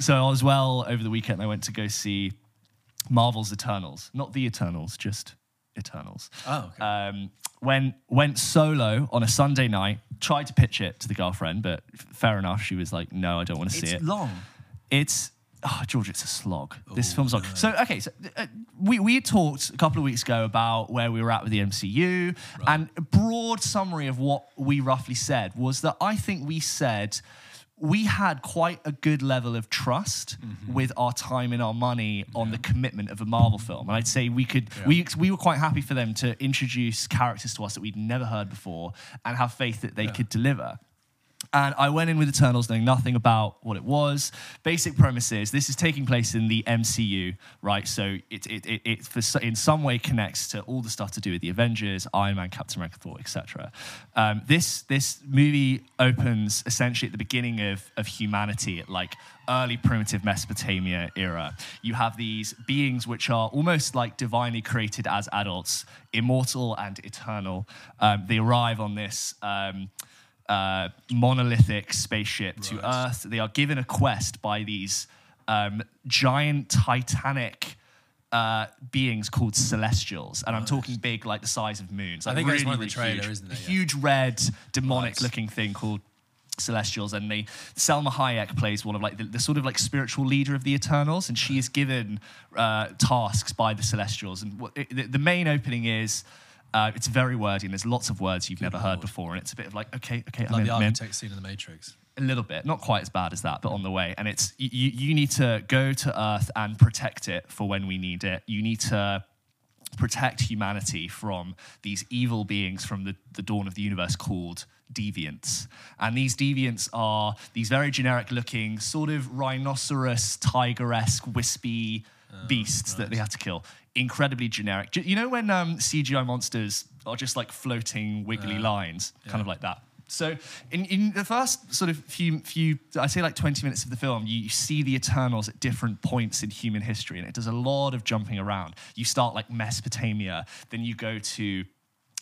So as well, over the weekend, I went to go see Marvel's Eternals. Not the Eternals, just Eternals. Oh, okay. Went solo on a Sunday night, tried to pitch it to the girlfriend, but fair enough, she was like, no, I don't want to see it. It's long. It's... Oh, George, it's a slog. Ooh, this film's long. So, okay, so we had talked a couple of weeks ago about where we were at with the MCU, right, and a broad summary of what we roughly said was that I think we said we had quite a good level of trust with our time and our money on the commitment of a Marvel film. And I'd say we could, we were quite happy for them to introduce characters to us that we'd never heard before and have faith that they could deliver. And I went in with Eternals knowing nothing about what it was. Basic premise is this is taking place in the MCU, right? So it in some way connects to all the stuff to do with the Avengers, Iron Man, Captain America, Thor, etc. This movie opens essentially at the beginning of humanity, at like early primitive Mesopotamia era. You have these beings which are almost like divinely created as adults, immortal and eternal. They arrive on this... monolithic spaceship to Earth. They are given a quest by these giant titanic beings called Celestials. And I'm talking big, like the size of moons. Like I think it's really, one of the trailer, huge, isn't it? Yeah. Huge red, demonic-looking thing called Celestials. And Selma Hayek plays one of like the sort of like spiritual leader of the Eternals. And she is given tasks by the Celestials. And the main opening is... it's very wordy, and there's lots of words you've never heard before, and it's a bit of like, okay. Like the architect scene in The Matrix. A little bit, not quite as bad as that, but on the way. And it's you need to go to Earth and protect it for when we need it. You need to protect humanity from these evil beings from the dawn of the universe called deviants. And these deviants are these very generic-looking, sort of rhinoceros, tiger-esque, wispy beasts that they have to kill. Incredibly generic. You know when CGI monsters are just like floating wiggly lines, kind of like that. So in the first sort of few, I'd say like 20 minutes of the film, you see the Eternals at different points in human history, and it does a lot of jumping around. You start like Mesopotamia, then you go to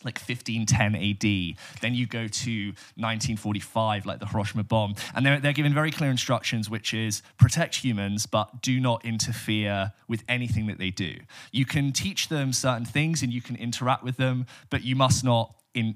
like 1510 AD, then you go to 1945, like the Hiroshima bomb, and they're given very clear instructions, which is protect humans, but do not interfere with anything that they do. You can teach them certain things and you can interact with them, but you must not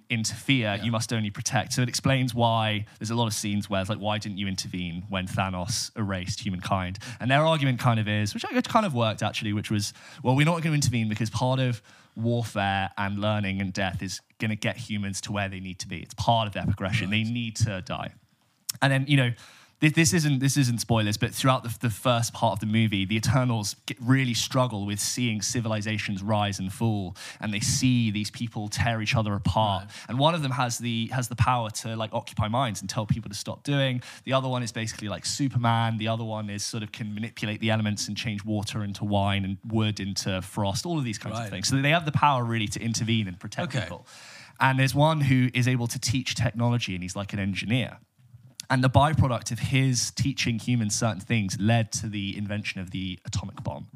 interfere, you must only protect. So it explains why there's a lot of scenes where it's like, why didn't you intervene when Thanos erased humankind? And their argument kind of is, which I kind of worked actually, which was, well, we're not going to intervene because part of warfare and learning and death is going to get humans to where they need to be. It's part of their progression. Right. They need to die. And then, you know, this isn't spoilers, but throughout the first part of the movie, the Eternals really struggle with seeing civilizations rise and fall, and they see these people tear each other apart. Right. And one of them has the power to like occupy minds and tell people to stop doing. The other one is basically like Superman. The other one is sort of can manipulate the elements and change water into wine and wood into frost, all of these kinds of things. So they have the power really to intervene and protect people. And there's one who is able to teach technology, and he's like an engineer. And the byproduct of his teaching humans certain things led to the invention of the atomic bomb.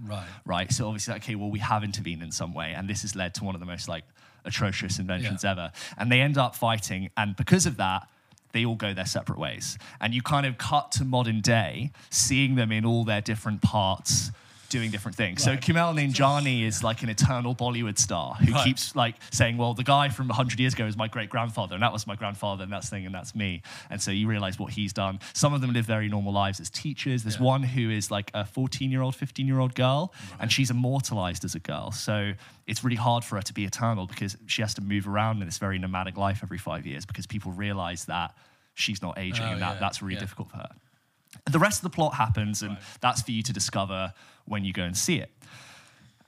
Right. So obviously, okay, well, we have intervened in some way, and this has led to one of the most like atrocious inventions ever. And they end up fighting, and because of that, they all go their separate ways. And you kind of cut to modern day, seeing them in all their different parts, doing different things. Right. So Kumail Nanjiani is like an eternal Bollywood star who keeps like saying, well, the guy from 100 years ago is my great-grandfather, and that was my grandfather, and that's thing, and that's me. And so you realize what he's done. Some of them live very normal lives as teachers. There's one who is like a 14-year-old, 15-year-old girl, and she's immortalized as a girl. So it's really hard for her to be eternal because she has to move around in this very nomadic life every 5 years because people realize that she's not aging, and that's really difficult for her. The rest of the plot happens, and that's for you to discover when you go and see it.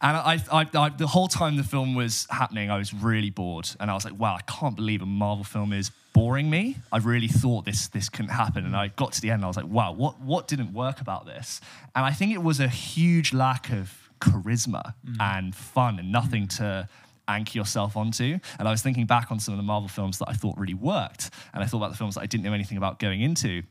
And I the whole time the film was happening, I was really bored, and I was like, wow, I can't believe a Marvel film is boring me. I really thought this couldn't happen, and I got to the end, and I was like, wow, what didn't work about this? And I think it was a huge lack of charisma and fun and nothing to anchor yourself onto. And I was thinking back on some of the Marvel films that I thought really worked, and I thought about the films that I didn't know anything about going into.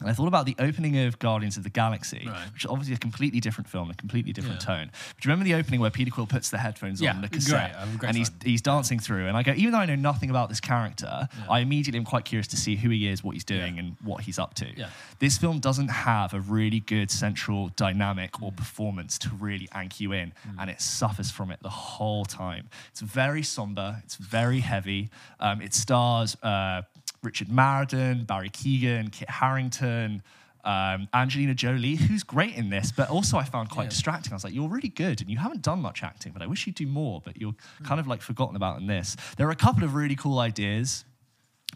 And I thought about the opening of Guardians of the Galaxy, which is obviously a completely different film, a completely different tone. But do you remember the opening where Peter Quill puts the headphones on the cassette and he's dancing through? And I go, even though I know nothing about this character, I immediately am quite curious to see who he is, what he's doing, and what he's up to. This film doesn't have a really good central dynamic or performance to really anchor you in, and it suffers from it the whole time. It's very somber, it's very heavy. It stars Richard Madden, Barry Keoghan, Kit Harington, Angelina Jolie, who's great in this, but also I found quite distracting. I was like, you're really good and you haven't done much acting, but I wish you'd do more, but you're kind of like forgotten about in this. There are a couple of really cool ideas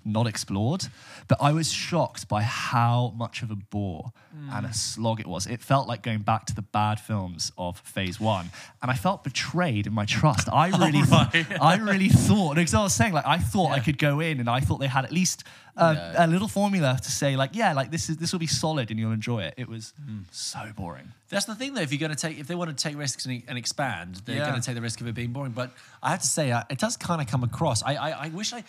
not explored, but I was shocked by how much of a bore and a slog it was. It felt like going back to the bad films of Phase One, and I felt betrayed in my trust. I really, I really thought, because I was saying, like, I thought I could go in, and I thought they had at least a little formula to say, like, like this will be solid, and you'll enjoy it. It was so boring. That's the thing, though. If you're going to take, if they want to take risks and expand, they're going to take the risk of it being boring. But I have to say, it does kind of come across. I wish I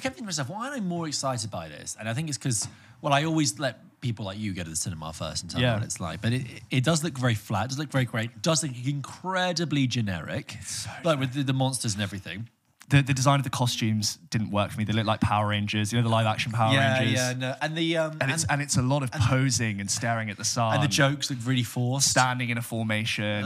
kept thinking to myself, why am I more excited by this? And I think it's because, well, I always let people like you go to the cinema first and tell me what it's like. But it does look very flat. It does look very great. It does look incredibly generic, so like with the monsters and everything. The design of the costumes didn't work for me. They look like Power Rangers, you know, the live action Power Rangers. And the it's a lot of posing and staring at the sun. And the jokes look really forced. Standing in a formation.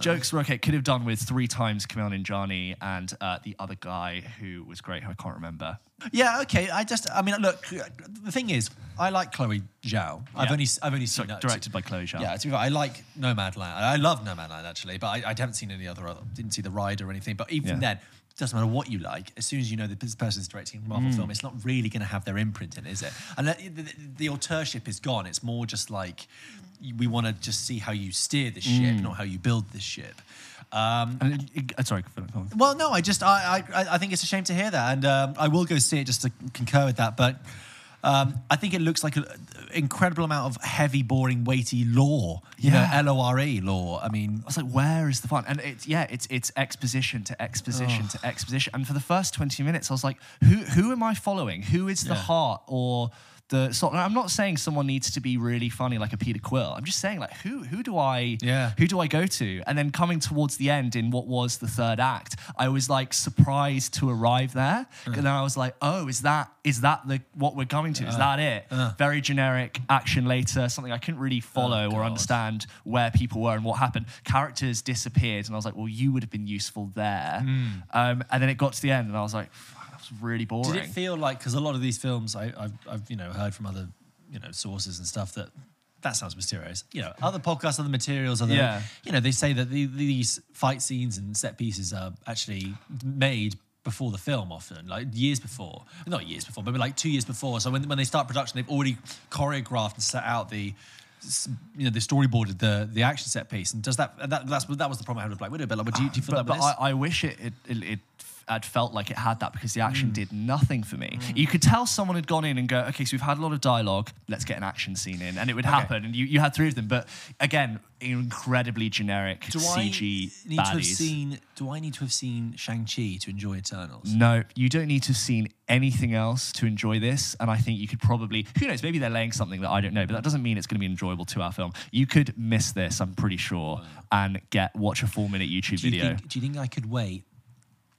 Jokes were okay. Could have done with 3 times Kumail Nanjiani and the other guy who was great, who I can't remember. Yeah, okay. I mean, look. The thing is, I like Chloe Zhao. I've only seen that directed by Chloe Zhao. Yeah, to be fair, I like Nomad Land. I love Nomad Land actually, but I haven't seen any other. Didn't see The Ride or anything. But even then. Doesn't matter what you like. As soon as you know this person's directing a Marvel film, it's not really going to have their imprint in it, is it? And the authorship is gone. It's more just like, we want to just see how you steer this ship, not how you build this ship. Sorry. Well, no, I think it's a shame to hear that. And I will go see it just to concur with that. But I think it looks like an incredible amount of heavy, boring, weighty lore. You know, L-O-R-E, lore. I mean... I was like, where is the fun? And it's exposition to exposition to exposition. And for the first 20 minutes, I was like, who am I following? Who is the heart or... I'm not saying someone needs to be really funny like a Peter Quill. I'm just saying, like, who do I go to? And then coming towards the end in what was the third act, I was like surprised to arrive there, and I was like, oh, is that the what we're coming to? Is that it? Very generic action later, something I couldn't really follow or understand where people were and what happened. Characters disappeared, and I was like, well, you would have been useful there. And then it got to the end, and I was like, really boring. Did it feel like, because a lot of these films I've heard from other sources and stuff that sounds mysterious, other podcasts, other materials, other they say that these fight scenes and set pieces are actually made before the film, often like maybe like 2 years before. So when they start production, they've already choreographed and set out the storyboarded the action set piece. And does that was the problem I had with Black Widow. But like, do you feel that with this? I wish it I'd felt like it had that, because the action did nothing for me. You could tell someone had gone in and go, okay, so we've had a lot of dialogue, let's get an action scene in, and it would happen. And you had 3 of them, but again, incredibly generic CG baddies. Do I need to have seen Shang-Chi to enjoy Eternals? No, you don't need to have seen anything else to enjoy this. And I think you could probably, who knows, maybe they're laying something that I don't know, but that doesn't mean it's going to be an enjoyable 2-hour film. You could miss this, I'm pretty sure, and watch a 4-minute YouTube video. Do you think I could wait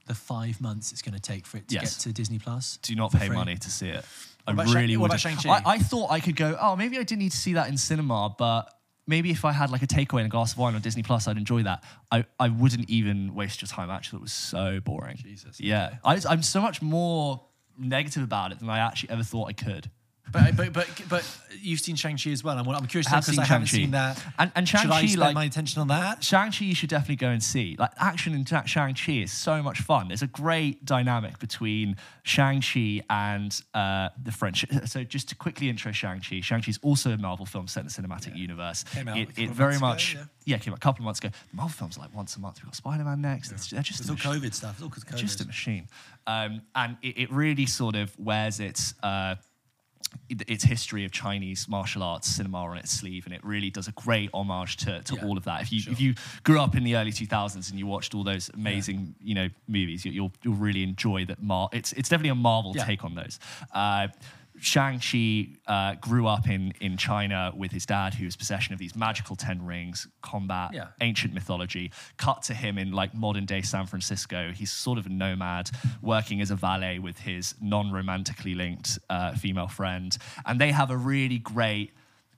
the 5 months it's going to take for it to get to Disney Plus? Do not pay money to see it. What about Shang-Chi? I thought I could go, oh, maybe I didn't need to see that in cinema, but maybe if I had like a takeaway and a glass of wine on Disney Plus, I'd enjoy that. I wouldn't even waste your time, actually. It was so boring. Jesus. Yeah. I'm so much more negative about it than I actually ever thought I could. But you've seen Shang-Chi as well. I'm curious because I haven't seen that. And Shang-Chi, should I spend my attention on that? Shang-Chi you should definitely go and see. Like, action in Shang-Chi is so much fun. There's a great dynamic between Shang-Chi and the French. So just to quickly intro Shang-Chi, Shang-Chi's also a Marvel film set in the cinematic universe. Came out came out a couple of months ago. The Marvel films are like once a month. We've got Spider-Man next. Yeah. It's all COVID stuff. It's all because COVID. Just a machine. And it really sort of wears its history of Chinese martial arts cinema on its sleeve, and it really does a great homage to all of that. If you grew up in the early 2000s and you watched all those amazing movies, you'll really enjoy that. It's definitely a Marvel take on those. Shang-Chi grew up in China with his dad, who was possession of these magical 10 rings, combat, ancient mythology. Cut to him in like modern day San Francisco. He's sort of a nomad, working as a valet with his non-romantically linked female friend. And they have a really great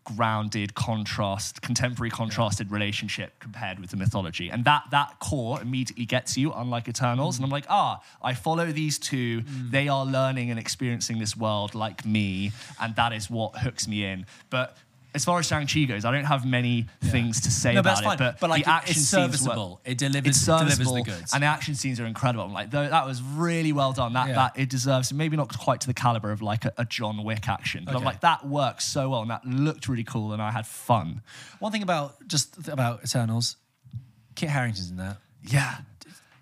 grounded contrast, contemporary contrasted relationship compared with the mythology. And that core immediately gets you, unlike Eternals. And I'm like, I follow these two. They are learning and experiencing this world like me. And that is what hooks me in. But as far as Shang-Chi goes, I don't have many things to say about it. But like, the action it's serviceable. It delivers the goods. And the action scenes are incredible. I'm like, that was really well done. That it deserves, maybe not quite to the caliber of like a John Wick action. But I'm like, that works so well. And that looked really cool. And I had fun. One thing about Eternals, Kit Harington's in that. Yeah.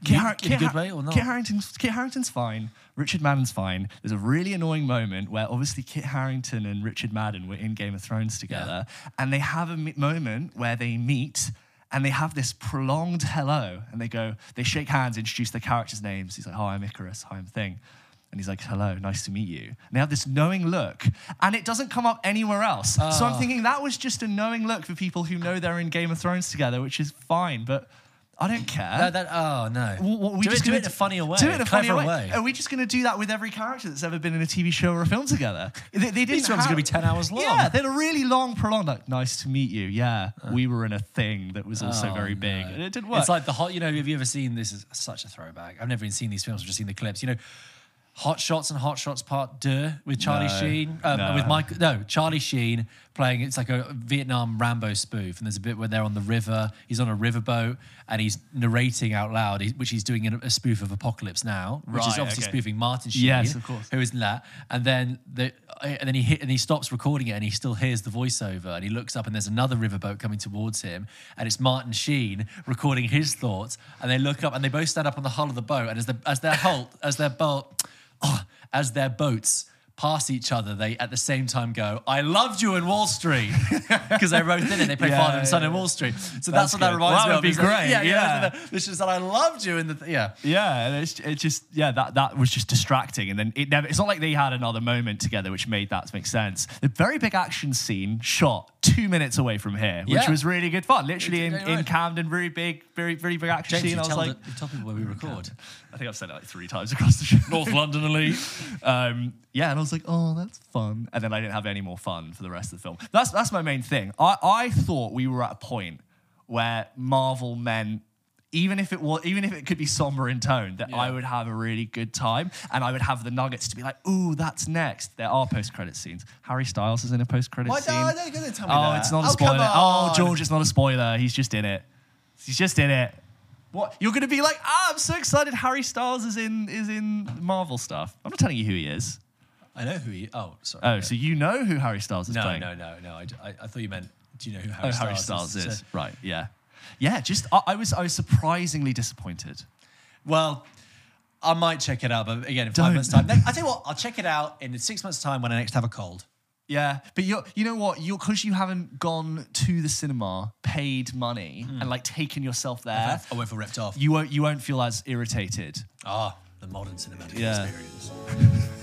In a good way or not? Kit Harington's fine. Richard Madden's fine. There's a really annoying moment where obviously Kit Harington and Richard Madden were in Game of Thrones together, and they have a moment where they meet and they have this prolonged hello, and they shake hands, introduce their characters' names. He's like, "Hi, I'm Icarus. Hi, I'm Thing." And he's like, "Hello, nice to meet you." And they have this knowing look, and it doesn't come up anywhere else. So I'm thinking that was just a knowing look for people who know they're in Game of Thrones together, which is fine, but I don't care. Do it in a funnier way. Do it in a funnier way. Are we just going to do that with every character that's ever been in a TV show or a film together? These films are going to be 10 hours long. Yeah, they're really long, prolonged. Like, "Nice to meet you." Yeah, we were in a thing that was also very big. And it didn't work. It's like the hot, have you ever seen, this is such a throwback. I've never even seen these films, I've just seen the clips. Hot Shots and Hot Shots Part 2 with Charlie Sheen playing, it's like a Vietnam Rambo spoof, and there's a bit where they're on the river, he's on a riverboat and he's narrating out loud, which he's doing in a spoof of Apocalypse Now, which is obviously spoofing Martin Sheen, who is in that, and then he stops recording it and he still hears the voiceover, and he looks up and there's another riverboat coming towards him, and it's Martin Sheen recording his thoughts, and they look up and they both stand up on the hull of the boat, and as their boats pass each other, they at the same time go, "I loved you in Wall Street," because they wrote in it. They play Father and Son in Wall Street. So that's what that reminds me of. That would be great. Like, this is that I loved you in the And it's just that was just distracting. And then it's not like they had another moment together which made that make sense. The very big action scene shot 2 minutes away from here, which was really good fun. Literally in Camden, very big action scene. I was like, you tell people where we record. I think I've said it like 3 times across the show. North London elite. And I was like, oh, that's fun. And then I didn't have any more fun for the rest of the film. That's my main thing. I thought we were at a point where Marvel meant, even if it could be somber in tone, that I would have a really good time and I would have the nuggets to be like, ooh, that's next. There are post-credit scenes. Harry Styles is in a post-credit scene. Why are you going to tell me that? Oh, it's not a spoiler. Oh, George, it's not a spoiler. He's just in it. He's just in it. What? You're going to be like, I'm so excited Harry Styles is in Marvel stuff. I'm not telling you who he is. I know who he... Oh, sorry. Oh, so you know who Harry Styles is playing? No. I thought you meant, do you know who Harry Styles is? So. Right, yeah. Yeah, just... I was surprisingly disappointed. Well, I might check it out, but again, in 5 months' time... I tell you what, I'll check it out in 6 months' time when I next have a cold. Yeah, but you know what? Because you haven't gone to the cinema, paid money, and like taken yourself there... I won't feel ripped off. You won't feel as irritated. The modern cinematic experience.